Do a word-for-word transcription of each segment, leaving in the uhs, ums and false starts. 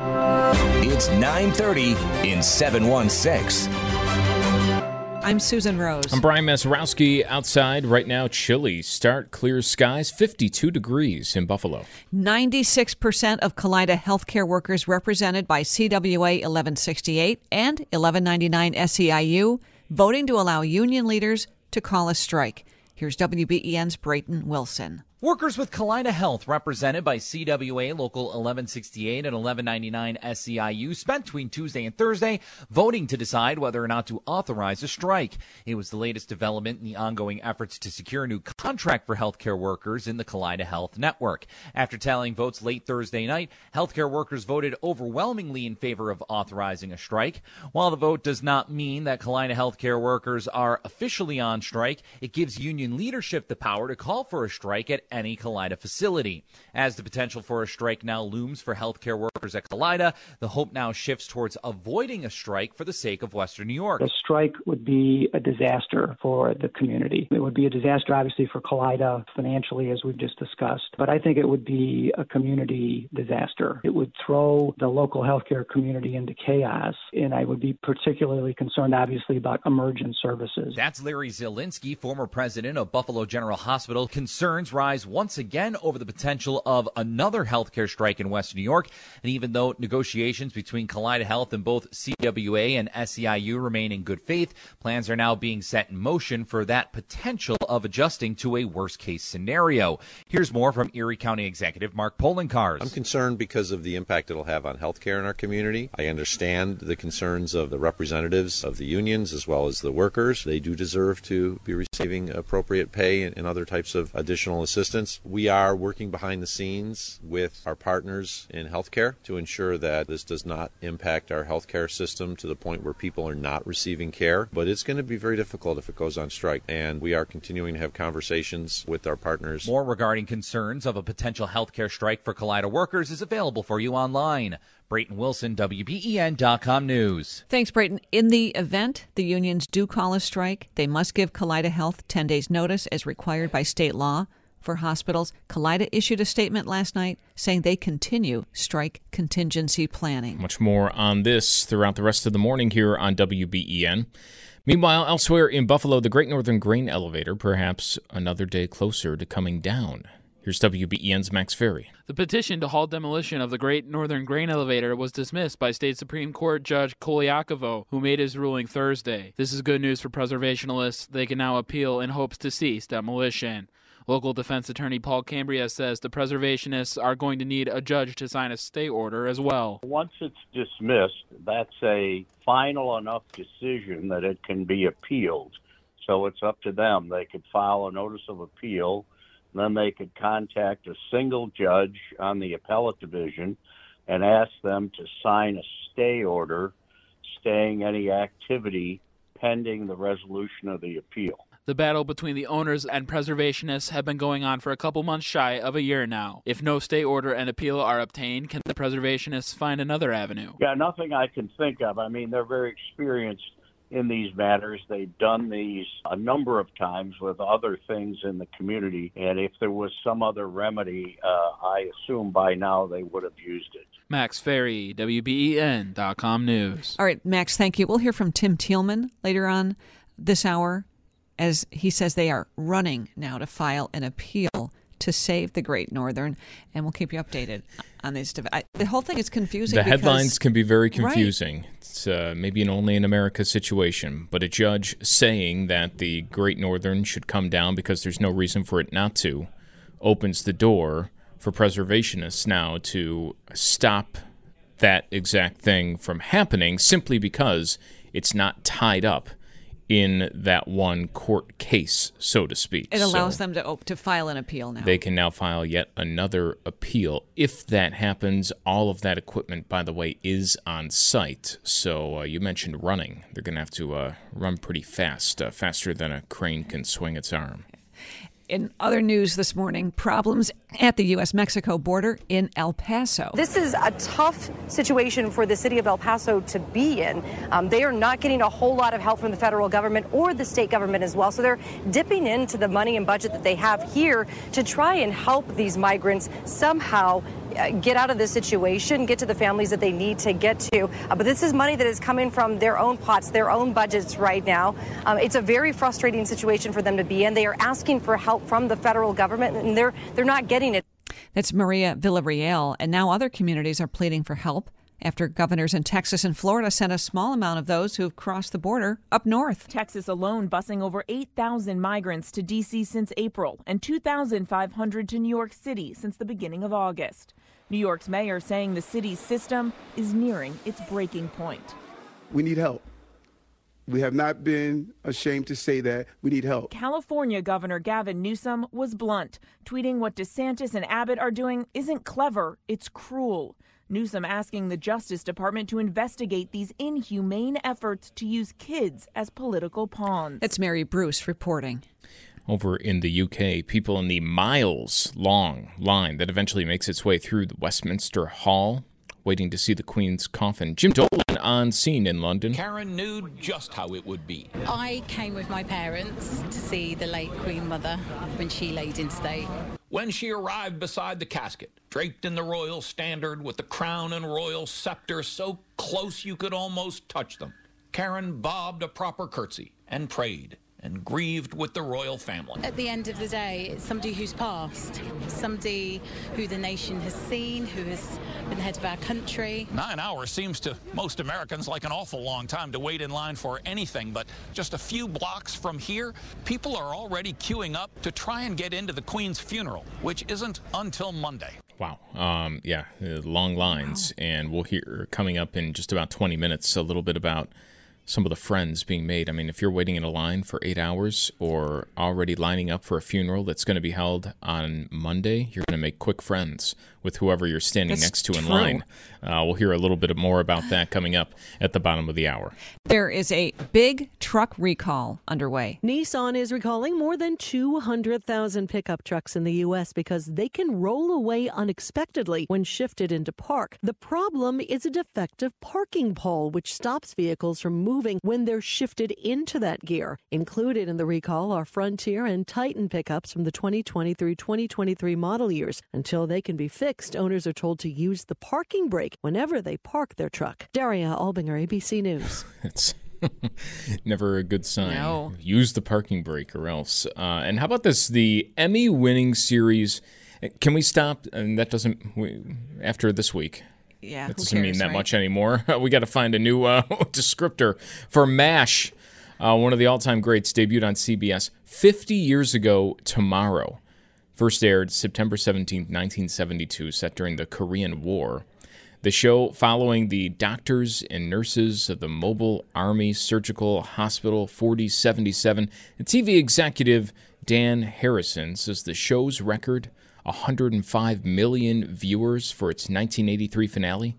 It's nine thirty in seven one six. I'm Susan Rose. I'm Brian Mesrowski. Outside right now, chilly start, clear skies, fifty-two degrees in Buffalo. ninety-six percent of Kaleida Healthcare workers represented by C W A eleven sixty-eight and eleven ninety-nine S E I U voting to allow union leaders to call a strike. Here's W B E N's Brayton Wilson. Workers with Kaleida Health, represented by C W A Local eleven sixty-eight and eleven ninety-nine S E I U, spent between Tuesday and Thursday voting to decide whether or not to authorize a strike. It was the latest development in the ongoing efforts to secure a new contract for healthcare workers in the Kaleida Health network. After tallying votes late Thursday night, healthcare workers voted overwhelmingly in favor of authorizing a strike. While the vote does not mean that Kaleida healthcare workers are officially on strike, it gives union leadership the power to call for a strike at any Kaleida facility. As the potential for a strike now looms for healthcare workers at Kaleida, the hope now shifts towards avoiding a strike for the sake of Western New York. A strike would be a disaster for the community. It would be a disaster, obviously, for Kaleida financially, as we've just discussed, but I think it would be a community disaster. It would throw the local healthcare community into chaos, and I would be particularly concerned, obviously, about emergent services. That's Larry Zielinski, former president of Buffalo General Hospital. Concerns rise once again over the potential of another healthcare strike in Western New York. And even though negotiations between Kaleida Health and both C W A and S E I U remain in good faith, plans are now being set in motion for that potential of adjusting to a worst-case scenario. Here's more from Erie County Executive Mark Poloncarz. I'm concerned because of the impact it'll have on healthcare in our community. I understand the concerns of the representatives of the unions as well as the workers. They do deserve to be receiving appropriate pay and other types of additional assistance. We are working behind the scenes with our partners in healthcare to ensure that this does not impact our healthcare system to the point where people are not receiving care. But it's going to be very difficult if it goes on strike, and we are continuing to have conversations with our partners. More regarding concerns of a potential healthcare strike for Kaleida workers is available for you online. Brayton Wilson, W B E N dot com News. Thanks, Brayton. In the event the unions do call a strike, they must give Kaleida Health ten days notice as required by state law. For hospitals, Kaleida issued a statement last night saying they continue strike contingency planning. Much more on this throughout the rest of the morning here on W B E N. Meanwhile, elsewhere in Buffalo, the Great Northern Grain Elevator, perhaps another day closer to coming down. Here's W B E N's Max Ferry. The petition to halt demolition of the Great Northern Grain Elevator was dismissed by State Supreme Court Judge Koliakovo, who made his ruling Thursday. This is good news for preservationists. They can now appeal in hopes to cease demolition. Local defense attorney Paul Cambria says the preservationists are going to need a judge to sign a stay order as well. Once it's dismissed, that's a final enough decision that it can be appealed. So it's up to them. They could file a notice of appeal, and then they could contact a single judge on the appellate division and ask them to sign a stay order, staying any activity pending the resolution of the appeal. The battle between the owners and preservationists have been going on for a couple months shy of a year now. If no stay order and appeal are obtained, can the preservationists find another avenue? Yeah, nothing I can think of. I mean, they're very experienced in these matters. They've done these a number of times with other things in the community. And if there was some other remedy, uh, I assume by now they would have used it. Max Ferry, W B E N dot com News. All right, Max, thank you. We'll hear from Tim Thielman later on this hour, as he says they are running now to file an appeal to save the Great Northern, and we'll keep you updated on these. Dev- I, the whole thing is confusing. The because, headlines can be very confusing. Right. It's uh, maybe an only in America situation, but a judge saying that the Great Northern should come down because there's no reason for it not to opens the door for preservationists now to stop that exact thing from happening simply because it's not tied up in that one court case, so to speak. It allows so them to op- to file an appeal now. They can now file yet another appeal. If that happens, all of that equipment, by the way, is on site. So uh, you mentioned running. They're going to have to uh, run pretty fast, uh, faster than a crane can swing its arm. In other news this morning, problems at the U S Mexico border in El Paso. This is a tough situation for the city of El Paso to be in. Um, they are not getting a whole lot of help from the federal government or the state government as well. So they're dipping into the money and budget that they have here to try and help these migrants somehow get out of this situation, get to the families that they need to get to. Uh, but this is money that is coming from their own pots, their own budgets right now. Um, it's a very frustrating situation for them to be in. They are asking for help from the federal government, and they're they're not getting it. That's Maria Villarreal. And now other communities are pleading for help after governors in Texas and Florida sent a small amount of those who've crossed the border up north. Texas alone busing over eight thousand migrants to D C since April and two thousand five hundred to New York City since the beginning of August. New York's mayor saying the city's system is nearing its breaking point. We need help. We have not been ashamed to say that we need help. California Governor Gavin Newsom was blunt, tweeting what DeSantis and Abbott are doing isn't clever, it's cruel. Newsom asking the Justice Department to investigate these inhumane efforts to use kids as political pawns. That's Mary Bruce reporting. Over in the U K, people in the miles-long line that eventually makes its way through the Westminster Hall, waiting to see the Queen's coffin. Jim Dolan on scene in London. Karen knew just how it would be. I came with my parents to see the late Queen Mother when she laid in state. When she arrived beside the casket, draped in the royal standard with the crown and royal scepter so close you could almost touch them, Karen bobbed a proper curtsy and prayed and grieved with the royal family. At the end of the day, it's somebody who's passed, somebody who the nation has seen, who has been the head of our country. Nine hours seems to most Americans like an awful long time to wait in line for anything, but just a few blocks from here, people are already queuing up to try and get into the Queen's funeral, which isn't until Monday. Wow. Um, yeah, long lines. Wow. And we'll hear coming up in just about twenty minutes a little bit about some of the friends being made. I mean, if you're waiting in a line for eight hours or already lining up for a funeral that's going to be held on Monday, you're going to make quick friends with whoever you're standing that's next to in true. line. Uh, we'll hear a little bit more about that coming up at the bottom of the hour. There is a big truck recall underway. Nissan is recalling more than two hundred thousand pickup trucks in the U S because they can roll away unexpectedly when shifted into park. The problem is a defective parking pole, which stops vehicles from moving when they're shifted into that gear. Included in the recall are Frontier and Titan pickups from the twenty twenty through twenty twenty-three model years. Until they can be fixed, owners are told to use the parking brake whenever they park their truck. Daria Albinger, A B C News. It's never a good sign. No. Use the parking brake or else. Uh, and how about this? The Emmy-winning series. Can we stop? And that doesn't, we, after this week. Yeah, that doesn't cares, mean that right? much anymore. We got to find a new uh, descriptor for MASH. Uh, one of the all-time greats debuted on C B S fifty years ago tomorrow. First aired September seventeenth, nineteen seventy-two, set during the Korean War. The show, following the doctors and nurses of the Mobile Army Surgical Hospital forty seventy-seven, the T V executive Dan Harrison says the show's record, one hundred five million viewers for its nineteen eighty-three finale,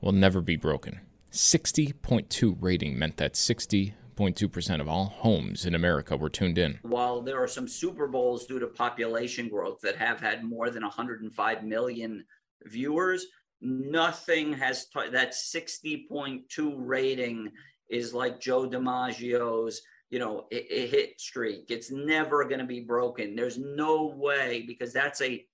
will never be broken. sixty point two rating meant that sixty point two percent of all homes in America were tuned in. While there are some Super Bowls due to population growth that have had more than one hundred five million viewers, nothing has t- that sixty point two rating is like Joe DiMaggio's you know, it, it hit streak. It's never going to be broken. There's no way, because that's a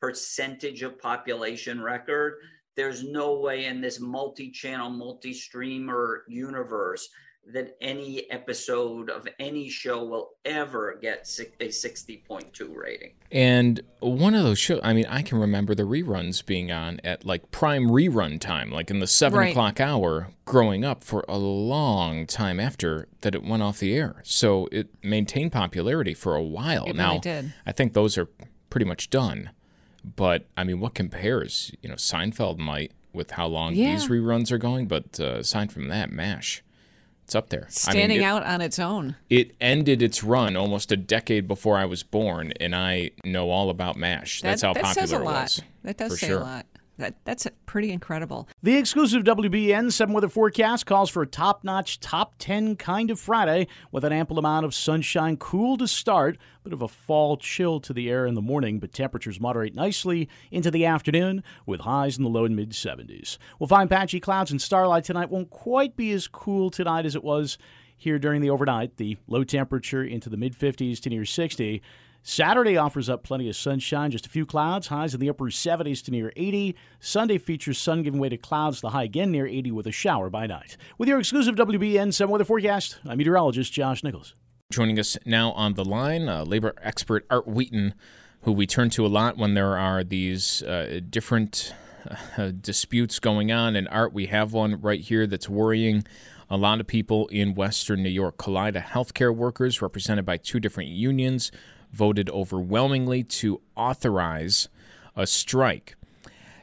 percentage of population record. There's no way in this multi-channel, multi-streamer universe that any episode of any show will ever get a sixty point two rating. And one of those shows, I mean, I can remember the reruns being on at like prime rerun time, like in the seven right. o'clock hour growing up for a long time after that it went off the air. So it maintained popularity for a while. It now, really did. I think those are pretty much done. But, I mean, what compares? You know, Seinfeld might with how long yeah. these reruns are going, but uh, aside from that, MASH. It's up there. Standing I mean, it, out on its own. It ended its run almost a decade before I was born, and I know all about MASH. That, That's how that popular says a lot. It was. That does say sure. a lot. That, that's pretty incredible. The exclusive W B N seven Weather Forecast calls for a top-notch, top ten kind of Friday with an ample amount of sunshine, cool to start, bit of a fall chill to the air in the morning, but temperatures moderate nicely into the afternoon with highs in the low and mid seventies. We'll find patchy clouds and starlight tonight. Won't quite be as cool tonight as it was here during the overnight. The low temperature into the mid fifties to near sixty. Saturday offers up plenty of sunshine, just a few clouds, highs in the upper seventies to near eighty. Sunday features sun giving way to clouds, the high again near eighty with a shower by night. With your exclusive W B N seven Weather Forecast, I'm meteorologist Josh Nichols. Joining us now on the line, uh, labor expert Art Wheaton, who we turn to a lot when there are these uh, different uh, disputes going on. And Art, we have one right here that's worrying a lot of people in Western New York. Kaleida Healthcare workers, represented by two different unions, voted overwhelmingly to authorize a strike.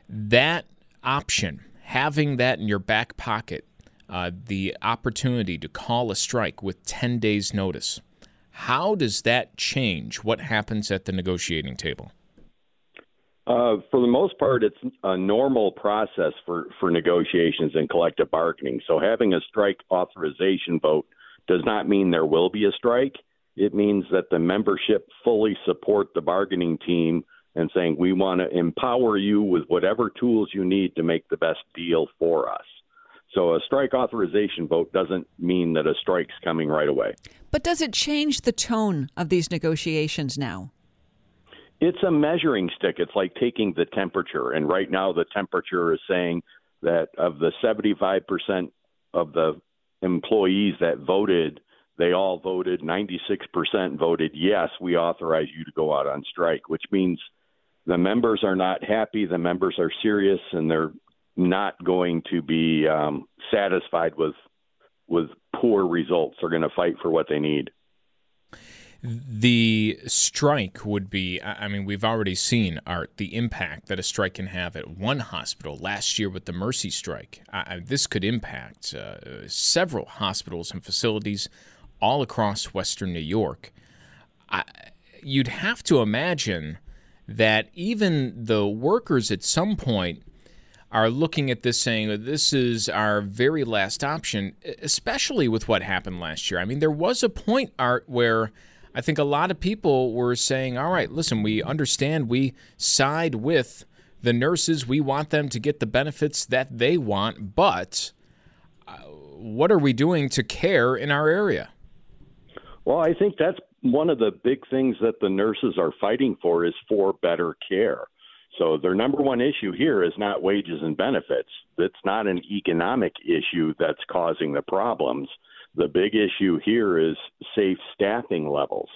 That option, having that in your back pocket, uh, the opportunity to call a strike with ten days notice, how does that change what happens at the negotiating table? Uh, for the most part, it's a normal process for, for negotiations and collective bargaining. So having a strike authorization vote does not mean there will be a strike. It means that the membership fully support the bargaining team and saying, we want to empower you with whatever tools you need to make the best deal for us. So a strike authorization vote doesn't mean that a strike's coming right away. But does it change the tone of these negotiations now? It's a measuring stick. It's like taking the temperature. And right now the temperature is saying that of the seventy-five percent of the employees that voted, they all voted, ninety-six percent voted, yes, we authorize you to go out on strike, which means the members are not happy, the members are serious, and they're not going to be um, satisfied with with poor results. They're going to fight for what they need. The strike would be, I mean, we've already seen, Art, the impact that a strike can have at one hospital. Last year with the Mercy strike, I, this could impact uh, several hospitals and facilities all across Western New York. I, you'd have to imagine that even the workers at some point are looking at this saying, this is our very last option, especially with what happened last year. I mean, there was a point, Art, where I think a lot of people were saying, all right, listen, we understand, we side with the nurses, we want them to get the benefits that they want, but what are we doing to care in our area? Well, I think that's one of the big things that the nurses are fighting for is for better care. So their number one issue here is not wages and benefits. That's not an economic issue that's causing the problems. The big issue here is safe staffing levels.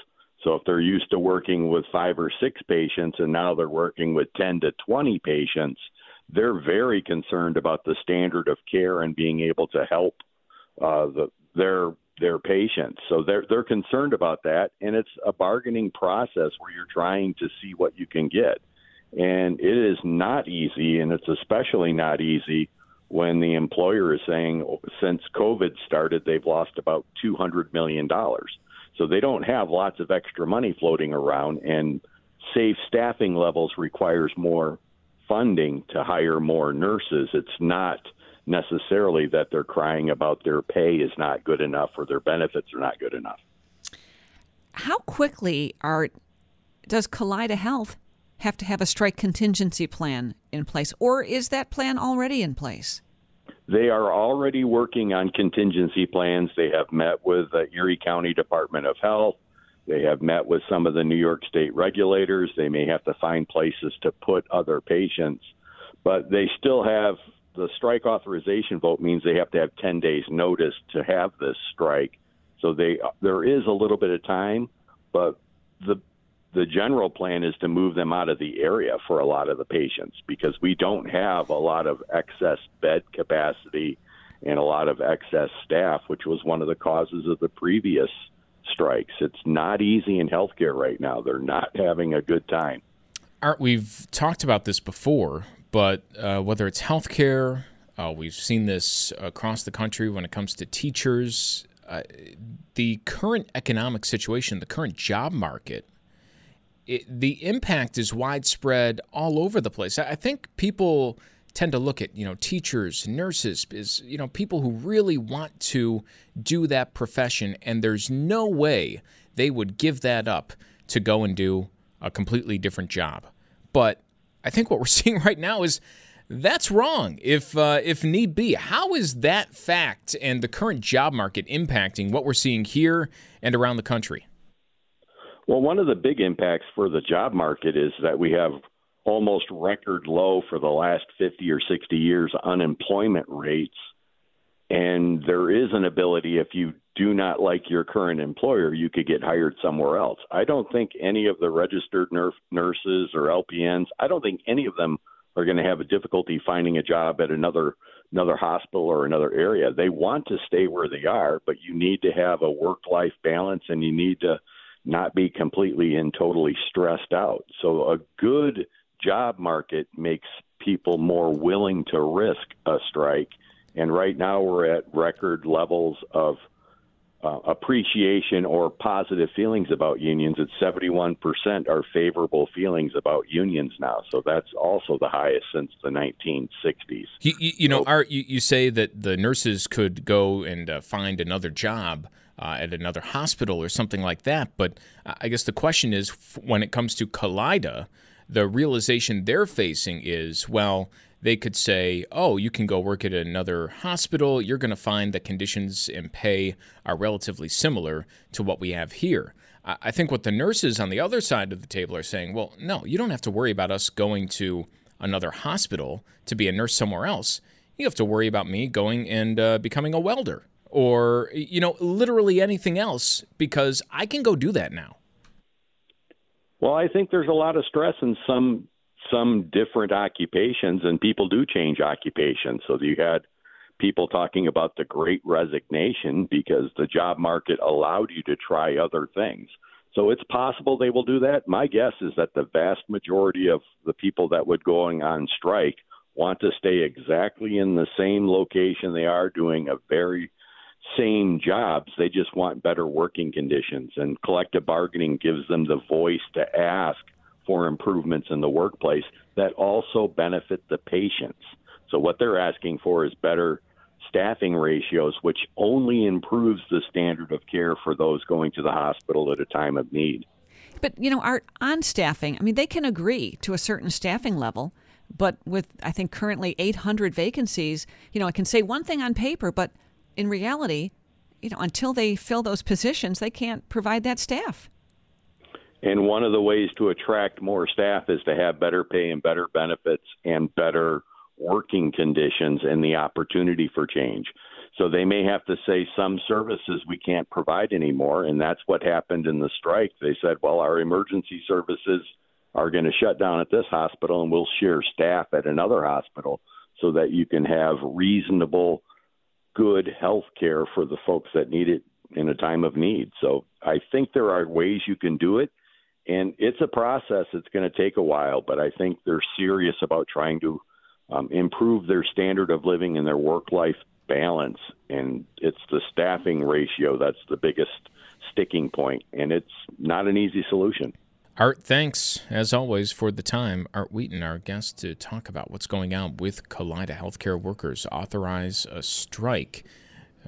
So if they're used to working with five or six patients and now they're working with ten to twenty patients, they're very concerned about the standard of care and being able to help uh, the, their their patients. So they're they're concerned about that, and it's a bargaining process where you're trying to see what you can get. And it is not easy, and it's especially not easy when the employer is saying since COVID started, they've lost about two hundred million dollars. So they don't have lots of extra money floating around, and safe staffing levels requires more funding to hire more nurses. It's not necessarily that they're crying about their pay is not good enough or their benefits are not good enough. How quickly are, does Kaleida Health have to have a strike contingency plan in place, or is that plan already in place? They are already working on contingency plans. They have met with the Erie County Department of Health. They have met with some of the New York State regulators. They may have to find places to put other patients, but they still have the strike authorization vote means they have to have ten days notice to have this strike. So they there is a little bit of time, but the the general plan is to move them out of the area for a lot of the patients because we don't have a lot of excess bed capacity and a lot of excess staff, which was one of the causes of the previous strikes. It's not easy in healthcare right now. They're not having a good time. Art, we've talked about this before, but uh, whether it's healthcare, uh, we've seen this across the country when it comes to teachers. Uh, the current economic situation, the current job market, it, the impact is widespread all over the place. I think people tend to look at, you know, teachers, nurses, is, you know, people who really want to do that profession, and there's no way they would give that up to go and do a completely different job. But I think what we're seeing right now is that's wrong, if uh, if need be. How is that fact and the current job market impacting what we're seeing here and around the country? Well, one of the big impacts for the job market is that we have almost record low for the last fifty or sixty years unemployment rates. And there is an ability, if you do not like your current employer, you could get hired somewhere else. I don't think any of the registered nurse, nurses or L P Ns, I don't think any of them are going to have a difficulty finding a job at another another hospital or another area. They want to stay where they are, but you need to have a work-life balance and you need to not be completely and totally stressed out. So a good job market makes people more willing to risk a strike. And right now we're at record levels of uh, appreciation or positive feelings about unions. It's seventy-one percent are favorable feelings about unions now. So that's also the highest since the nineteen sixties. You, you know, so, Art, you, you say that the nurses could go and uh, find another job uh, at another hospital or something like that. But I guess the question is, when it comes to Kaleida, the realization they're facing is, well, they could say, oh, you can go work at another hospital. You're going to find that conditions and pay are relatively similar to what we have here. I think what the nurses on the other side of the table are saying, well, no, you don't have to worry about us going to another hospital to be a nurse somewhere else. You have to worry about me going and uh, becoming a welder or, you know, literally anything else because I can go do that now. Well, I think there's a lot of stress in some some different occupations, and people do change occupations. So you had people talking about the Great Resignation because the job market allowed you to try other things. So it's possible they will do that. My guess is that the vast majority of the people that would going on strike want to stay exactly in the same location they are doing a very same jobs. They just want better working conditions, and collective bargaining gives them the voice to ask for improvements in the workplace that also benefit the patients. So what they're asking for is better staffing ratios, which only improves the standard of care for those going to the hospital at a time of need. But, you know, Art, on staffing, I mean, they can agree to a certain staffing level, but with, I think, currently eight hundred vacancies, you know, I can say one thing on paper, but in reality, you know, until they fill those positions, they can't provide that staff. And one of the ways to attract more staff is to have better pay and better benefits and better working conditions and the opportunity for change. So they may have to say some services we can't provide anymore, and that's what happened in the strike. They said, well, our emergency services are going to shut down at this hospital, and we'll share staff at another hospital so that you can have reasonable good health care for the folks that need it in a time of need. So I think there are ways you can do it, and it's a process. It's going to take a while, but I think they're serious about trying to um, improve their standard of living and their work-life balance, and it's the staffing ratio that's the biggest sticking point, and it's not an easy solution. Art, thanks, as always, for the time. Art Wheaton, our guest, to talk about what's going on with Kaleida Healthcare workers. Authorize a strike.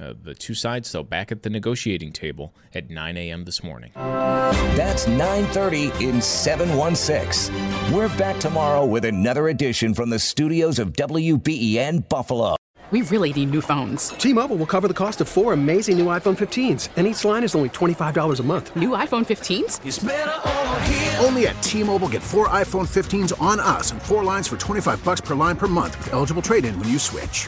Uh, the two sides, though, back at the negotiating table at nine a.m. this morning. That's nine thirty in seven one six. We're back tomorrow with another edition from the studios of W B E N Buffalo. We really need new phones. T-Mobile will cover the cost of four amazing new iPhone fifteens, and each line is only twenty-five dollars a month. New iPhone fifteens? It's better over here. Only at T-Mobile, get four iPhone fifteens on us and four lines for twenty-five dollars per line per month with eligible trade-in when you switch.